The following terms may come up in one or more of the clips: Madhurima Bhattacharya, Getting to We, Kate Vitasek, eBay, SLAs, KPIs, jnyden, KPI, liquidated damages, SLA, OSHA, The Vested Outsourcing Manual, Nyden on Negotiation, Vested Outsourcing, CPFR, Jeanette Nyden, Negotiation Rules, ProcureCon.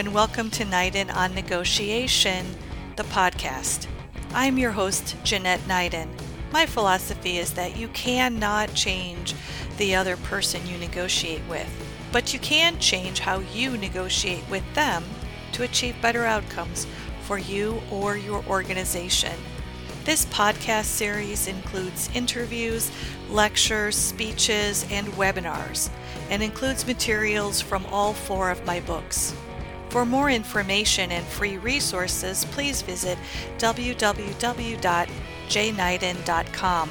and welcome to Nyden on Negotiation, the podcast. I'm your host, Jeanette Nyden. My philosophy is that you cannot change the other person you negotiate with, but you can change how you negotiate with them to achieve better outcomes for you or your organization. This podcast series includes interviews, lectures, speeches, and webinars, and includes materials from all four of my books. For more information and free resources, please visit www.jnyden.com.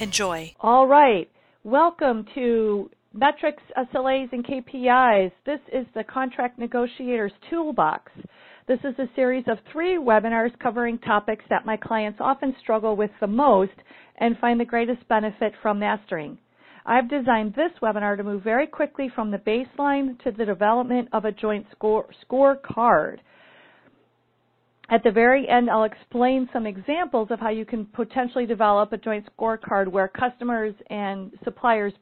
Enjoy. All right. Welcome to Metrics, SLAs, and KPIs. This is the Contract Negotiator's Toolbox. This is a series of 3 webinars covering topics that my clients often struggle with the most and find the greatest benefit from mastering. I've designed this webinar to move very quickly from the baseline to the development of a joint scorecard. At the very end, I'll explain some examples of how you can potentially develop a joint scorecard where customers and suppliers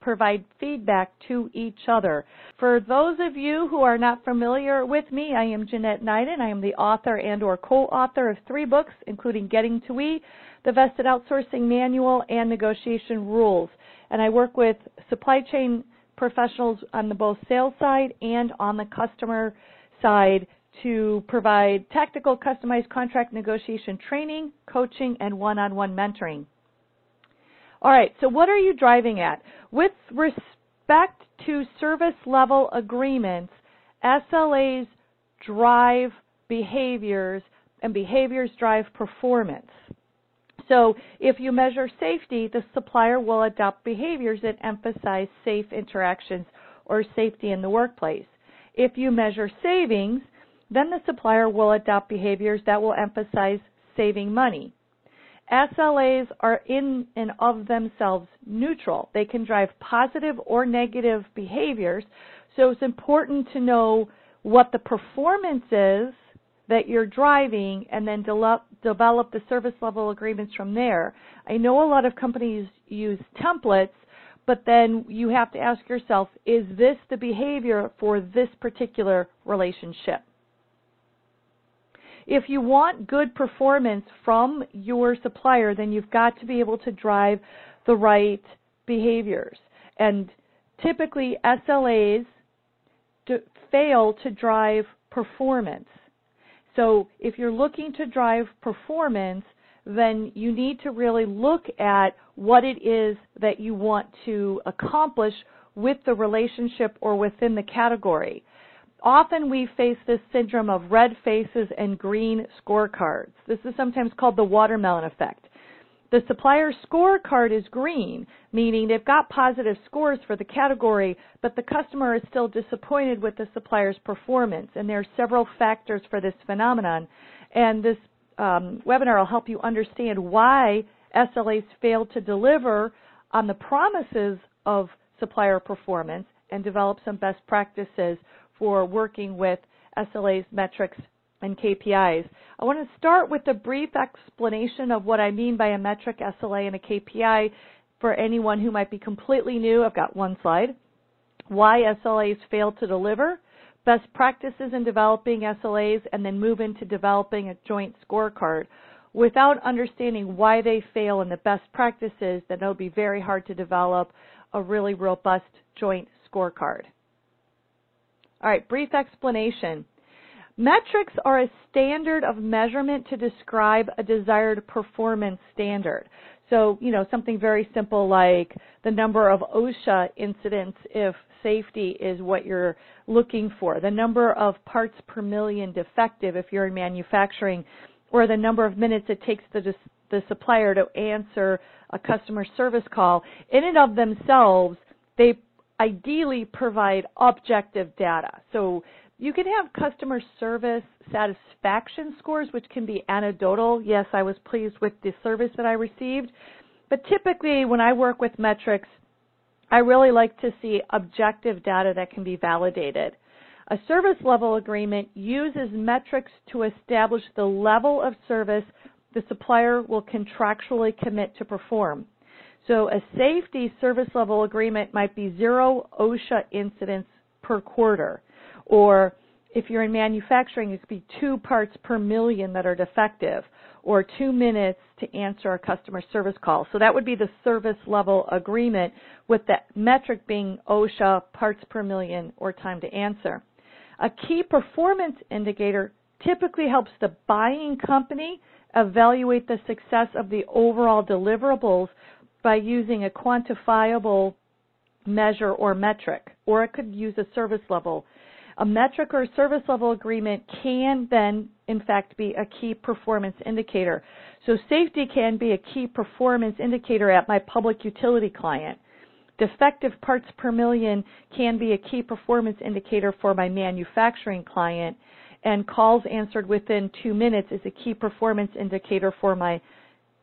provide feedback to each other. For those of you who are not familiar with me, I am Jeanette Nyden. I am the author and or co-author of 3 books, including Getting to We, The Vested Outsourcing Manual, and Negotiation Rules. And I work with supply chain professionals on the both sales side and on the customer side to provide tactical customized contract negotiation training, coaching, and one-on-one mentoring. All right, so what are you driving at? With respect to service level agreements, SLAs drive behaviors, and behaviors drive performance. So if you measure safety, the supplier will adopt behaviors that emphasize safe interactions or safety in the workplace. If you measure savings, then the supplier will adopt behaviors that will emphasize saving money. SLAs are in and of themselves neutral. They can drive positive or negative behaviors, so it's important to know what the performance is that you're driving and then develop the service level agreements from there. I know a lot of companies use templates, but then you have to ask yourself, is this the behavior for this particular relationship? If you want good performance from your supplier, then you've got to be able to drive the right behaviors. And typically, SLAs fail to drive performance. So if you're looking to drive performance, then you need to really look at what it is that you want to accomplish with the relationship or within the category. Often we face this syndrome of red faces and green scorecards. This is sometimes called the watermelon effect. The supplier's scorecard is green, meaning they've got positive scores for the category, but the customer is still disappointed with the supplier's performance. And there are several factors for this phenomenon. And this webinar will help you understand why SLAs fail to deliver on the promises of supplier performance and develop some best practices for working with SLAs, metrics, and KPIs. I want to start with a brief explanation of what I mean by a metric, SLA, and a KPI for anyone who might be completely new. I've got one slide. Why SLAs fail to deliver, best practices in developing SLAs, and then move into developing a joint scorecard. Without understanding why they fail and the best practices, then it'll be very hard to develop a really robust joint scorecard. All right, brief explanation. Metrics are a standard of measurement to describe a desired performance standard. So, something very simple like the number of OSHA incidents if safety is what you're looking for, the number of parts per million defective if you're in manufacturing, or the number of minutes it takes the supplier to answer a customer service call. In and of themselves, they ideally provide objective data. So you can have customer service satisfaction scores, which can be anecdotal. Yes, I was pleased with the service that I received. But typically when I work with metrics, I really like to see objective data that can be validated. A service level agreement uses metrics to establish the level of service the supplier will contractually commit to perform. So a safety service level agreement might be 0 OSHA incidents per quarter, or If you're in manufacturing, it could be 2 parts per million that are defective, or 2 minutes to answer a customer service call. So that would be the service level agreement, with that metric being OSHA, parts per million, or time to answer. A key performance indicator typically helps the buying company evaluate the success of the overall deliverables by using a quantifiable measure or metric, or it could use a service level. A metric or service level agreement can then, in fact, be a key performance indicator. So safety can be a key performance indicator at my public utility client. Defective parts per million can be a key performance indicator for my manufacturing client. And calls answered within 2 minutes is a key performance indicator for my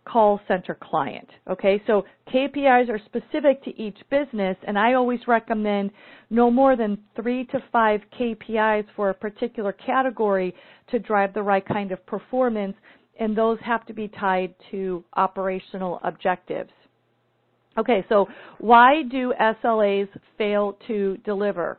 call center client. Okay, so KPIs are specific to each business, and I always recommend no more than 3 to 5 KPIs for a particular category to drive the right kind of performance, and those have to be tied to operational objectives. Okay, so why do SLAs fail to deliver?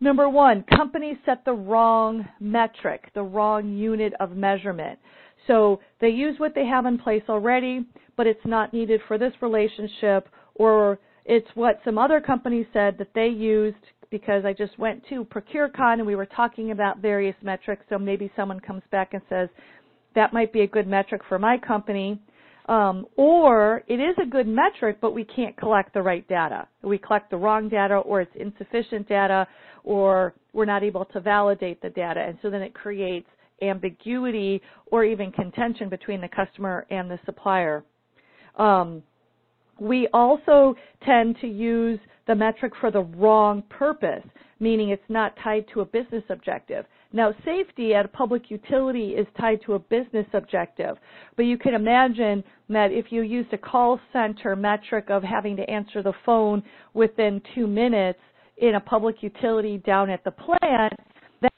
Number one, companies set the wrong metric, the wrong unit of measurement. So they use what they have in place already, but it's not needed for this relationship, or it's what some other company said that they used, because I just went to ProcureCon and we were talking about various metrics, so maybe someone comes back and says, that might be a good metric for my company. Or it is a good metric, but we can't collect the right data. We collect the wrong data, or it's insufficient data, or we're not able to validate the data. And so then it creates ambiguity or even contention between the customer and the supplier. We also tend to use the metric for the wrong purpose, meaning it's not tied to a business objective. Now, safety at a public utility is tied to a business objective, but you can imagine that if you used a call center metric of having to answer the phone within 2 minutes in a public utility down at the plant,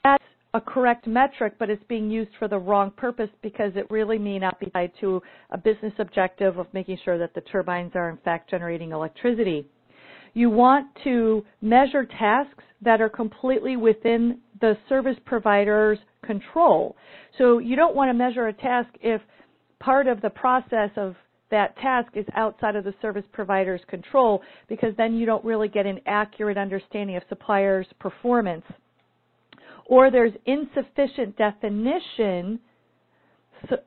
that's a correct metric, but it's being used for the wrong purpose because it really may not be tied to a business objective of making sure that the turbines are in fact generating electricity. You want to measure tasks that are completely within the service provider's control. So you don't want to measure a task if part of the process of that task is outside of the service provider's control, because then you don't really get an accurate understanding of supplier's performance. Or there's insufficient definition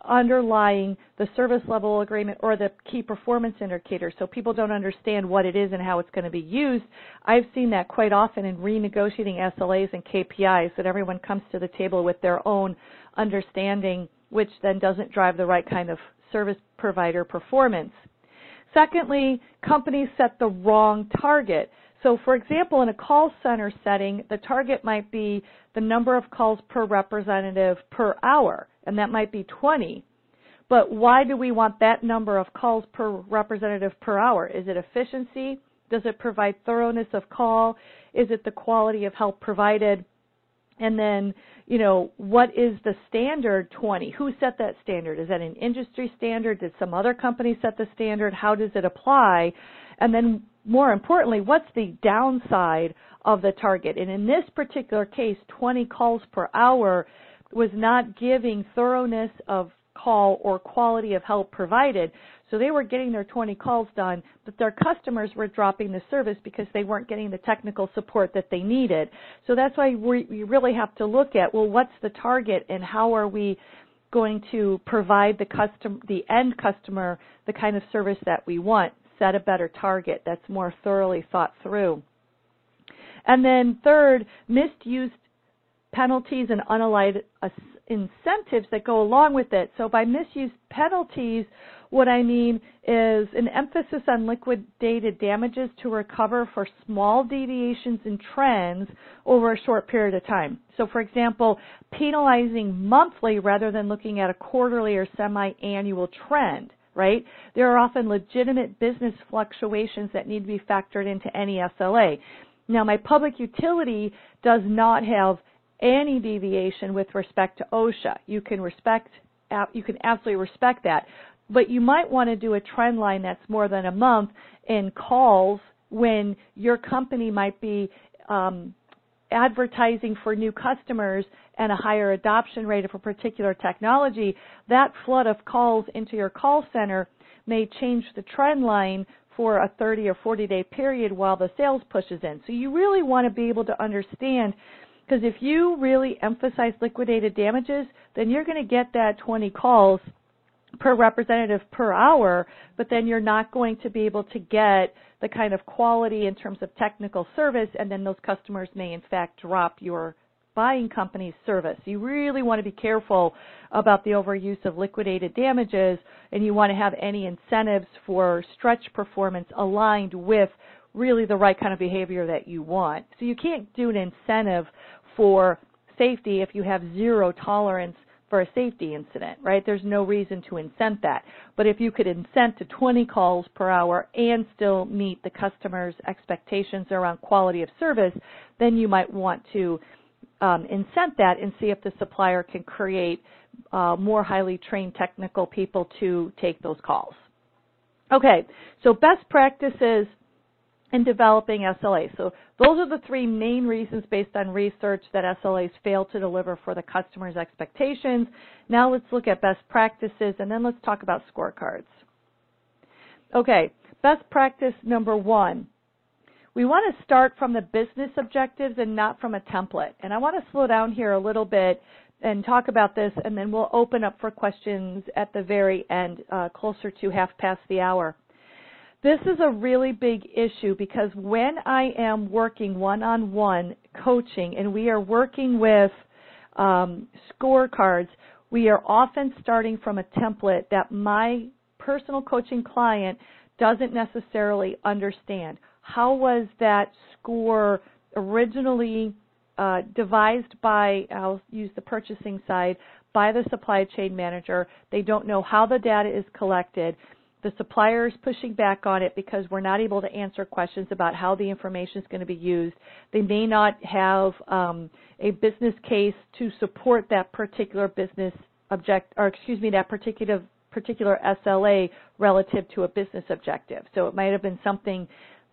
underlying the service level agreement or the key performance indicator, so people don't understand what it is and how it's going to be used. I've seen that quite often in renegotiating SLAs and KPIs, that everyone comes to the table with their own understanding, which then doesn't drive the right kind of service provider performance. Secondly, companies set the wrong target. So, for example, in a call center setting, the target might be the number of calls per representative per hour, and that might be 20. But why do we want that number of calls per representative per hour? Is it efficiency? Does it provide thoroughness of call? Is it the quality of help provided? And then, you know, what is the standard 20? Who set that standard? Is that an industry standard? Did some other company set the standard? How does it apply? And then, more importantly, what's the downside of the target? And in this particular case, 20 calls per hour was not giving thoroughness of call or quality of help provided. So they were getting their 20 calls done, but their customers were dropping the service because they weren't getting the technical support that they needed. So that's why we really have to look at, well, what's the target and how are we going to provide the end customer the kind of service that we want? Set a better target that's more thoroughly thought through. And then third, misused penalties and unaligned incentives that go along with it. So by misused penalties, what I mean is an emphasis on liquidated damages to recover for small deviations in trends over a short period of time. So, for example, penalizing monthly rather than looking at a quarterly or semi-annual trend. Right? There are often legitimate business fluctuations that need to be factored into any SLA. Now, my public utility does not have any deviation with respect to OSHA. You can absolutely respect that, but you might want to do a trend line that's more than a month in calls when your company might be advertising for new customers and a higher adoption rate of a particular technology, that flood of calls into your call center may change the trend line for a 30 or 40-day period while the sales pushes in. So you really want to be able to understand, because if you really emphasize liquidated damages, then you're going to get that 20 calls per representative per hour, but then you're not going to be able to get the kind of quality in terms of technical service, and then those customers may in fact drop your buying company's service. You really want to be careful about the overuse of liquidated damages, and you want to have any incentives for stretch performance aligned with really the right kind of behavior that you want. So you can't do an incentive for safety if you have zero tolerance for a safety incident, right? There's no reason to incent that. But if you could incent to 20 calls per hour and still meet the customer's expectations around quality of service, then you might want to incent that and see if the supplier can create more highly trained technical people to take those calls. Okay, so best practices in developing SLAs. So those are the three main reasons based on research that SLAs fail to deliver for the customer's expectations. Now let's look at best practices, and then let's talk about scorecards. Okay, best practice number one. We want to start from the business objectives and not from a template. And I want to slow down here a little bit and talk about this, and then we'll open up for questions at the very end, closer to 5:30 the hour. This is a really big issue because when I am working one-on-one coaching and we are working with scorecards, we are often starting from a template that my personal coaching client doesn't necessarily understand. How was that score originally devised by, I'll use the purchasing side, by the supply chain manager? They don't know how the data is collected. The supplier is pushing back on it because we're not able to answer questions about how the information is going to be used. They may not have a business case to support that particular business object, or excuse me, that particular SLA relative to a business objective. So it might have been something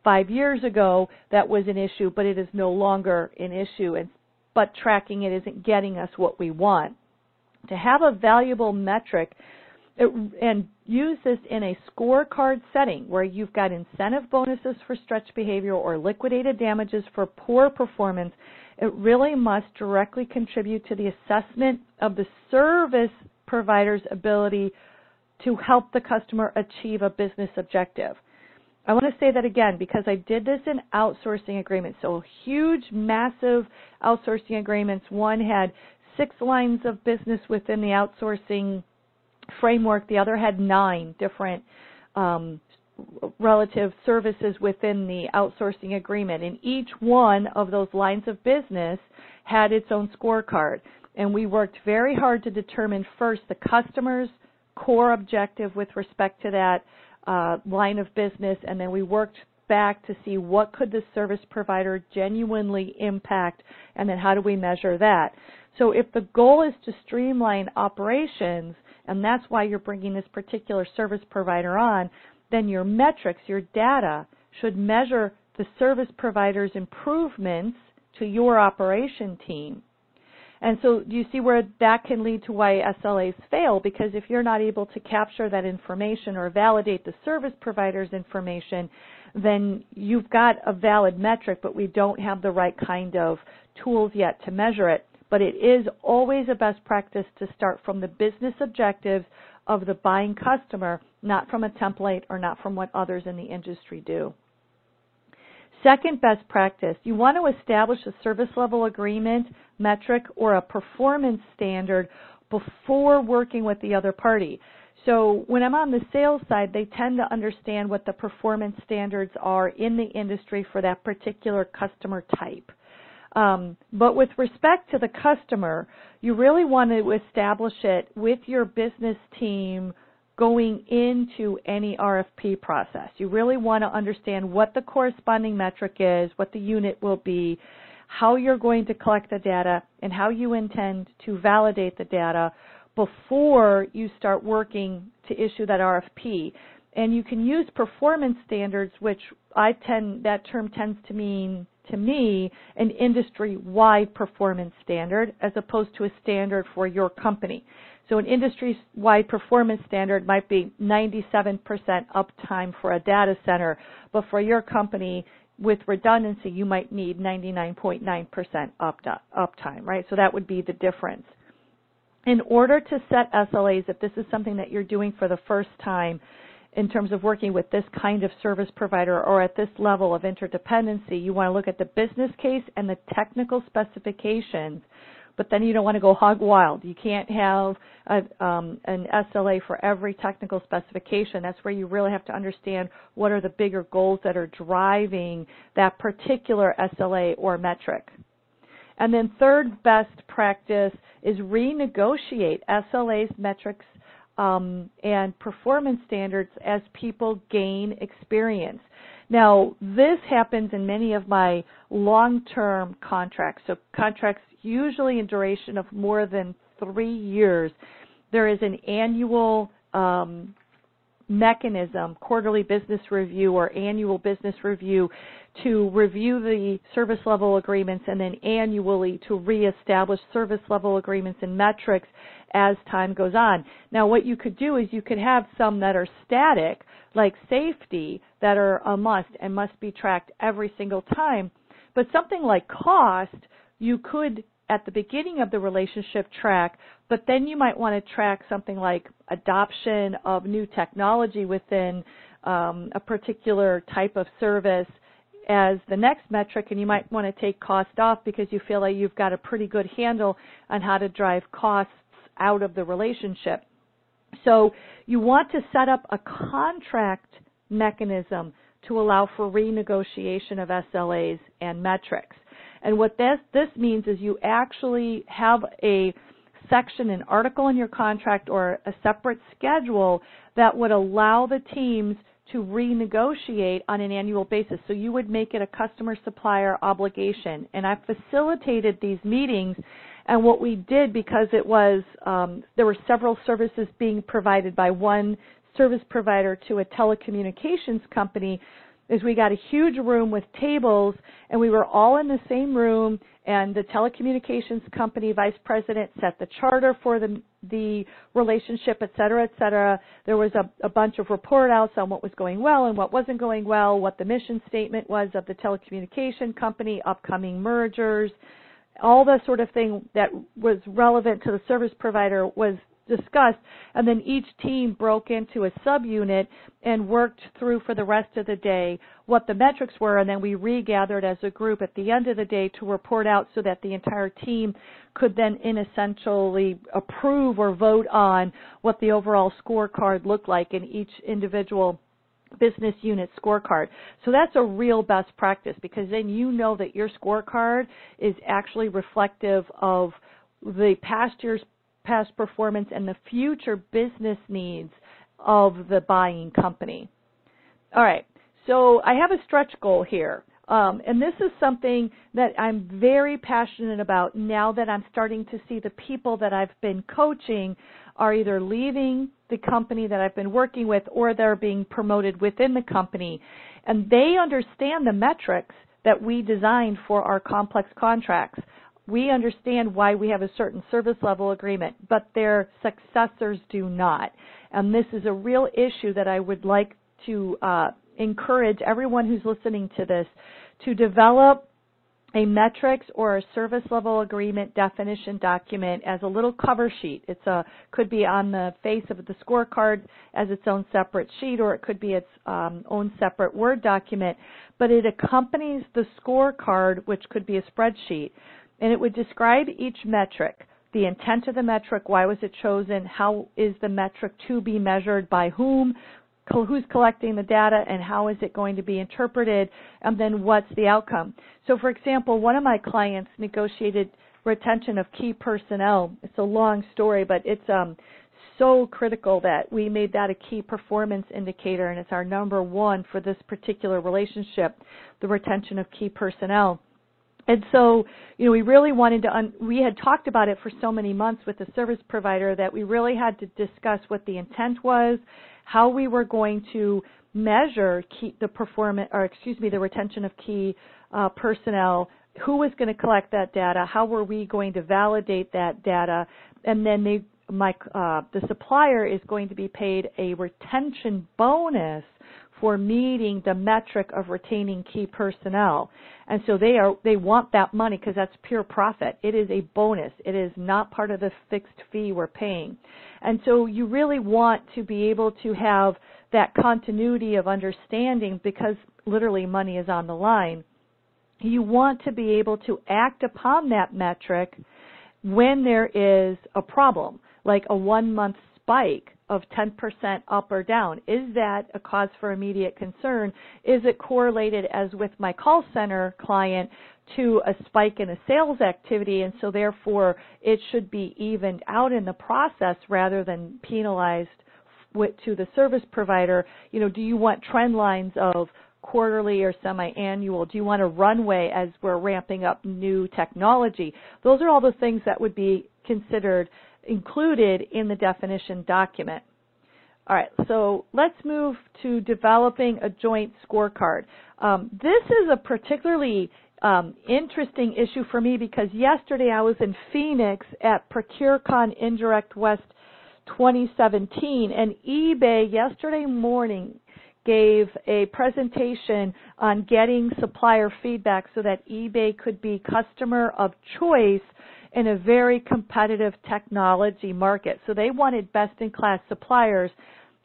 5 years ago that was an issue, but it is no longer an issue. And but tracking it isn't getting us what we want. To have a valuable metric. And use this in a scorecard setting where you've got incentive bonuses for stretch behavior or liquidated damages for poor performance. It really must directly contribute to the assessment of the service provider's ability to help the customer achieve a business objective. I want to say that again because I did this in outsourcing agreements. So huge, massive outsourcing agreements. One had 6 lines of business within the outsourcing framework. The other had 9 different relative services within the outsourcing agreement. And each one of those lines of business had its own scorecard. And we worked very hard to determine first the customer's core objective with respect to that line of business. And then we worked back to see what could the service provider genuinely impact, and then how do we measure that. So if the goal is to streamline operations, and that's why you're bringing this particular service provider on, then your metrics, your data, should measure the service provider's improvements to your operation team. And so do you see where that can lead to why SLAs fail? Because if you're not able to capture that information or validate the service provider's information, then you've got a valid metric, but we don't have the right kind of tools yet to measure it. But it is always a best practice to start from the business objectives of the buying customer, not from a template or not from what others in the industry do. Second best practice, you want to establish a service level agreement, metric, or a performance standard before working with the other party. So when I'm on the sales side, they tend to understand what the performance standards are in the industry for that particular customer type. But with respect to the customer, you really want to establish it with your business team going into any RFP process. You really want to understand what the corresponding metric is, what the unit will be, how you're going to collect the data, and how you intend to validate the data before you start working to issue that RFP. And you can use performance standards, which that term tends to mean, to me, an industry-wide performance standard as opposed to a standard for your company. So an industry-wide performance standard might be 97% uptime for a data center, but for your company, with redundancy, you might need 99.9% uptime, right? So that would be the difference. In order to set SLAs, if this is something that you're doing for the first time, in terms of working with this kind of service provider or at this level of interdependency, you want to look at the business case and the technical specifications, but then you don't want to go hog wild. You can't have an SLA for every technical specification. That's where you really have to understand what are the bigger goals that are driving that particular SLA or metric. And then third best practice is renegotiate SLAs, metrics, and performance standards as people gain experience. Now, this happens in many of my long-term contracts. So contracts usually in duration of more than 3 years. There is an annual mechanism, quarterly business review or annual business review, to review the service level agreements and then annually to reestablish service level agreements and metrics as time goes on. Now, what you could do is you could have some that are static, like safety, that are a must and must be tracked every single time. But something like cost, you could at the beginning of the relationship track, but then you might want to track something like adoption of new technology within a particular type of service as the next metric, and you might want to take cost off because you feel like you've got a pretty good handle on how to drive costs out of the relationship. So you want to set up a contract mechanism to allow for renegotiation of SLAs and metrics. And what this means is you actually have a section, an article in your contract or a separate schedule that would allow the teams to renegotiate on an annual basis. So you would make it a customer supplier obligation. And I facilitated these meetings, and what we did, because it was, there were several services being provided by one service provider to a telecommunications company, is we got a huge room with tables, and we were all in the same room, and the telecommunications company vice president set the charter for the relationship, et cetera, et cetera. There was a bunch of report outs on what was going well and what wasn't going well, what the mission statement was of the telecommunication company, upcoming mergers, all the sort of thing that was relevant to the service provider was discussed, and then each team broke into a subunit and worked through for the rest of the day what the metrics were, and then we regathered as a group at the end of the day to report out so that the entire team could then essentially approve or vote on what the overall scorecard looked like in each individual business unit scorecard. So that's a real best practice, because then you know that your scorecard is actually reflective of the past year's past performance and the future business needs of the buying company. All right, so I have a stretch goal here, and this is something that I'm very passionate about now that I'm starting to see the people that I've been coaching are either leaving the company that I've been working with or they're being promoted within the company, and they understand the metrics that we designed for our complex contracts. We understand why we have a certain service level agreement, but their successors do not. And this is a real issue that I would like to encourage everyone who's listening to this to develop a metrics or a service level agreement definition document as a little cover sheet. Could be on the face of the scorecard as its own separate sheet, or it could be its own separate Word document, but it accompanies the scorecard, which could be a spreadsheet. And it would describe each metric, the intent of the metric, why was it chosen, how is the metric to be measured, by whom, who's collecting the data, and how is it going to be interpreted, and then what's the outcome. So, for example, one of my clients negotiated retention of key personnel. It's a long story, but it's so critical that we made that a key performance indicator, and it's our number one for this particular relationship, the retention of key personnel. And so, you know, we really wanted to, we had talked about it for so many months with the service provider that we really had to discuss what the intent was, how we were going to measure the retention of key personnel, who was going to collect that data, how were we going to validate that data, and then the supplier is going to be paid a retention bonus for meeting the metric of retaining key personnel. And so they want that money because that's pure profit. It is a bonus. It is not part of the fixed fee we're paying. And so you really want to be able to have that continuity of understanding because literally money is on the line. You want to be able to act upon that metric when there is a problem, like a one-month spike of 10% up or down. Is that a cause for immediate concern? Is it correlated, as with my call center client, to a spike in a sales activity, and so therefore it should be evened out in the process rather than penalized to the service provider? You know, do you want trend lines of quarterly or semi-annual? Do you want a runway as we're ramping up new technology? Those are all the things that would be considered included in the definition document. All right, so let's move to developing a joint scorecard. This is a particularly interesting issue for me because yesterday I was in Phoenix at ProcureCon Indirect West 2017, and eBay yesterday morning gave a presentation on getting supplier feedback so that eBay could be customer of choice in a very competitive technology market. So they wanted best-in-class suppliers,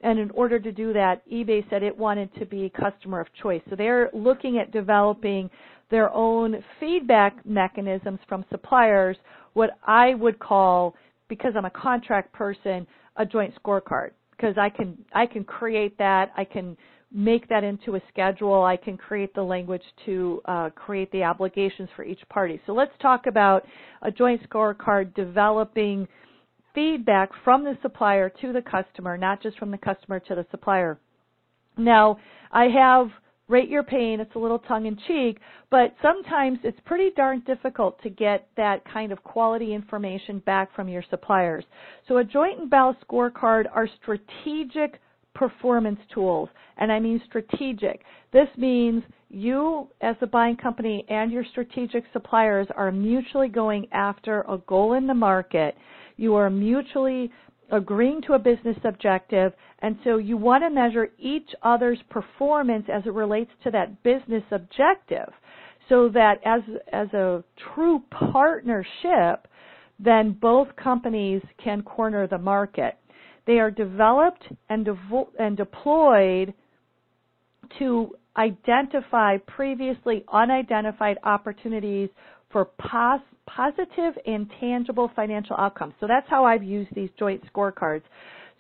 and in order to do that, eBay said it wanted to be customer of choice. So they're looking at developing their own feedback mechanisms from suppliers, what I would call, because I'm a contract person, a joint scorecard. Because I can create that, I can make that into a schedule, I can create the language to create the obligations for each party. So let's talk about a joint scorecard developing feedback from the supplier to the customer, not just from the customer to the supplier. Now, I have rate your pain, it's a little tongue-in-cheek, but sometimes it's pretty darn difficult to get that kind of quality information back from your suppliers. So a joint and balanced scorecard are strategic performance tools, and I mean strategic. This means you, as the buying company, and your strategic suppliers are mutually going after a goal in the market. You are mutually agreeing to a business objective, and so you want to measure each other's performance as it relates to that business objective, so that as a true partnership, then both companies can corner the market. They are developed and deployed to identify previously unidentified opportunities for positive and tangible financial outcomes. So that's how I've used these joint scorecards.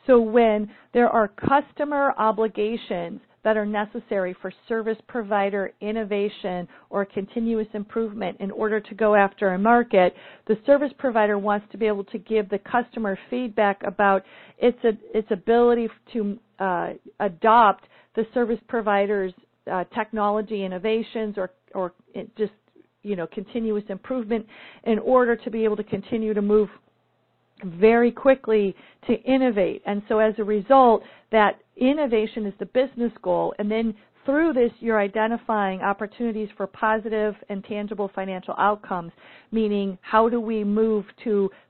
So when there are customer obligations that are necessary for service provider innovation or continuous improvement in order to go after a market, the service provider wants to be able to give the customer feedback about its ability to adopt the service provider's technology innovations or just, you know, continuous improvement in order to be able to continue to move very quickly to innovate. And so as a result, that innovation is the business goal. And then through this, you're identifying opportunities for positive and tangible financial outcomes, meaning how do we move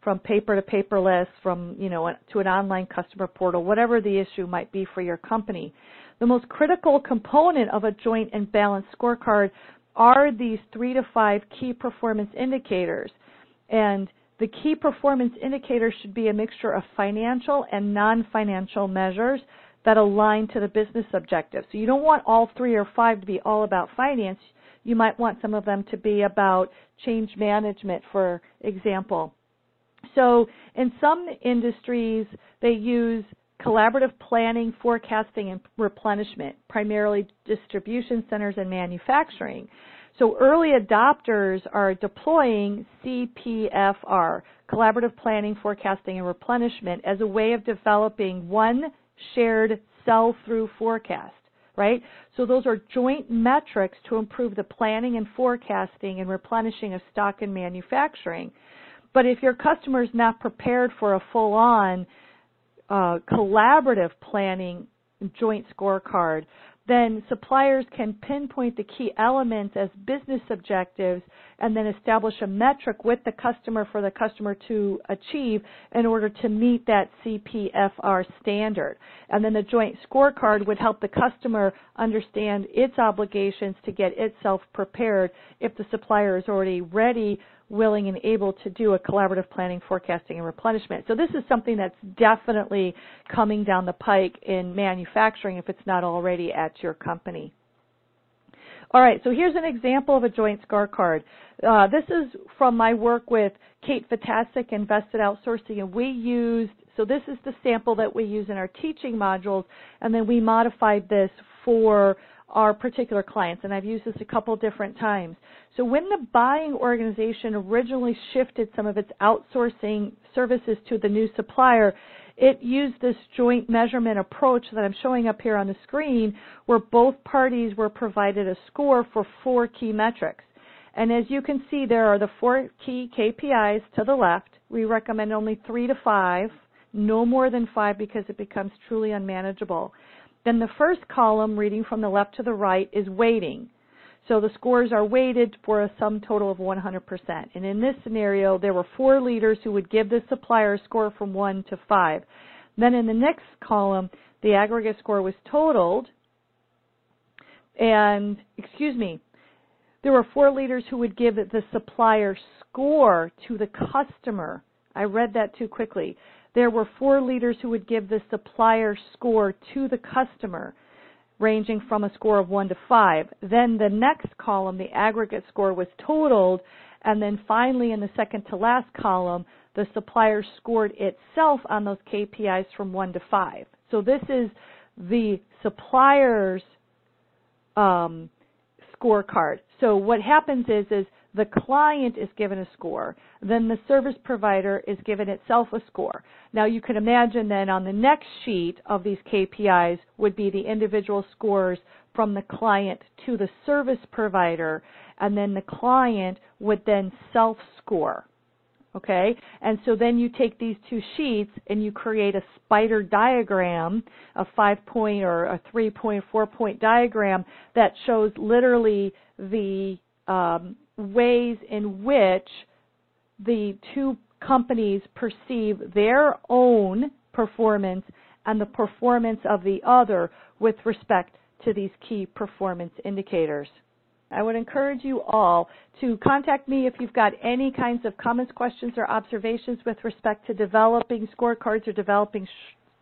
from paper to paperless, from, you know, to an online customer portal, whatever the issue might be for your company. The most critical component of a joint and balanced scorecard are these 3 to 5 key performance indicators. And the key performance indicators should be a mixture of financial and non-financial measures that align to the business objective. So you don't want all 3 or 5 to be all about finance. You might want some of them to be about change management, for example. So in some industries, they use collaborative planning, forecasting, and replenishment, primarily distribution centers and manufacturing. So early adopters are deploying CPFR, collaborative planning, forecasting, and replenishment, as a way of developing one shared sell-through forecast, right? So those are joint metrics to improve the planning and forecasting and replenishing of stock and manufacturing. But if your customer is not prepared for a full-on collaborative planning joint scorecard, then suppliers can pinpoint the key elements as business objectives and then establish a metric with the customer for the customer to achieve in order to meet that CPFR standard. And then the joint scorecard would help the customer understand its obligations to get itself prepared if the supplier is already ready, willing, and able to do a collaborative planning, forecasting, and replenishment. So this is something that's definitely coming down the pike in manufacturing if it's not already at your company. All right, so here's an example of a joint scorecard. This is from my work with Kate Vitasek and Vested Outsourcing, and we used, so this is the sample that we use in our teaching modules, and then we modified this for our particular clients, and I've used this a couple different times. So when the buying organization originally shifted some of its outsourcing services to the new supplier, it used this joint measurement approach that I'm showing up here on the screen, where both parties were provided a score for four key metrics. And as you can see, there are the four key KPIs to the left. We recommend only 3 to 5, no more than 5 because it becomes truly unmanageable. Then the first column, reading from the left to the right, is weighting. So the scores are weighted for a sum total of 100%. And in this scenario, there were 4 leaders who would give the supplier a score from 1 to 5. Then in the next column, the aggregate score was totaled. And, excuse me, there were 4 leaders who would give the supplier score to the customer. I read that too quickly. There were 4 leaders who would give the supplier score to the customer, ranging from a score of 1 to 5. Then the next column, the aggregate score was totaled, and then finally in the second to last column, the supplier scored itself on those KPIs from 1 to 5. So this is the supplier's scorecard. So what happens is the client is given a score, then the service provider is given itself a score. Now you can imagine then on the next sheet of these KPIs would be the individual scores from the client to the service provider, and then the client would then self-score, okay? And so then you take these two sheets and you create a spider diagram, a 5-point or a 3-point, 4-point diagram that shows literally the ways in which the two companies perceive their own performance and the performance of the other with respect to these key performance indicators. I would encourage you all to contact me if you've got any kinds of comments, questions, or observations with respect to developing scorecards or developing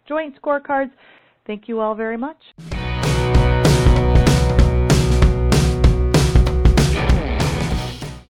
joint scorecards. Thank you all very much.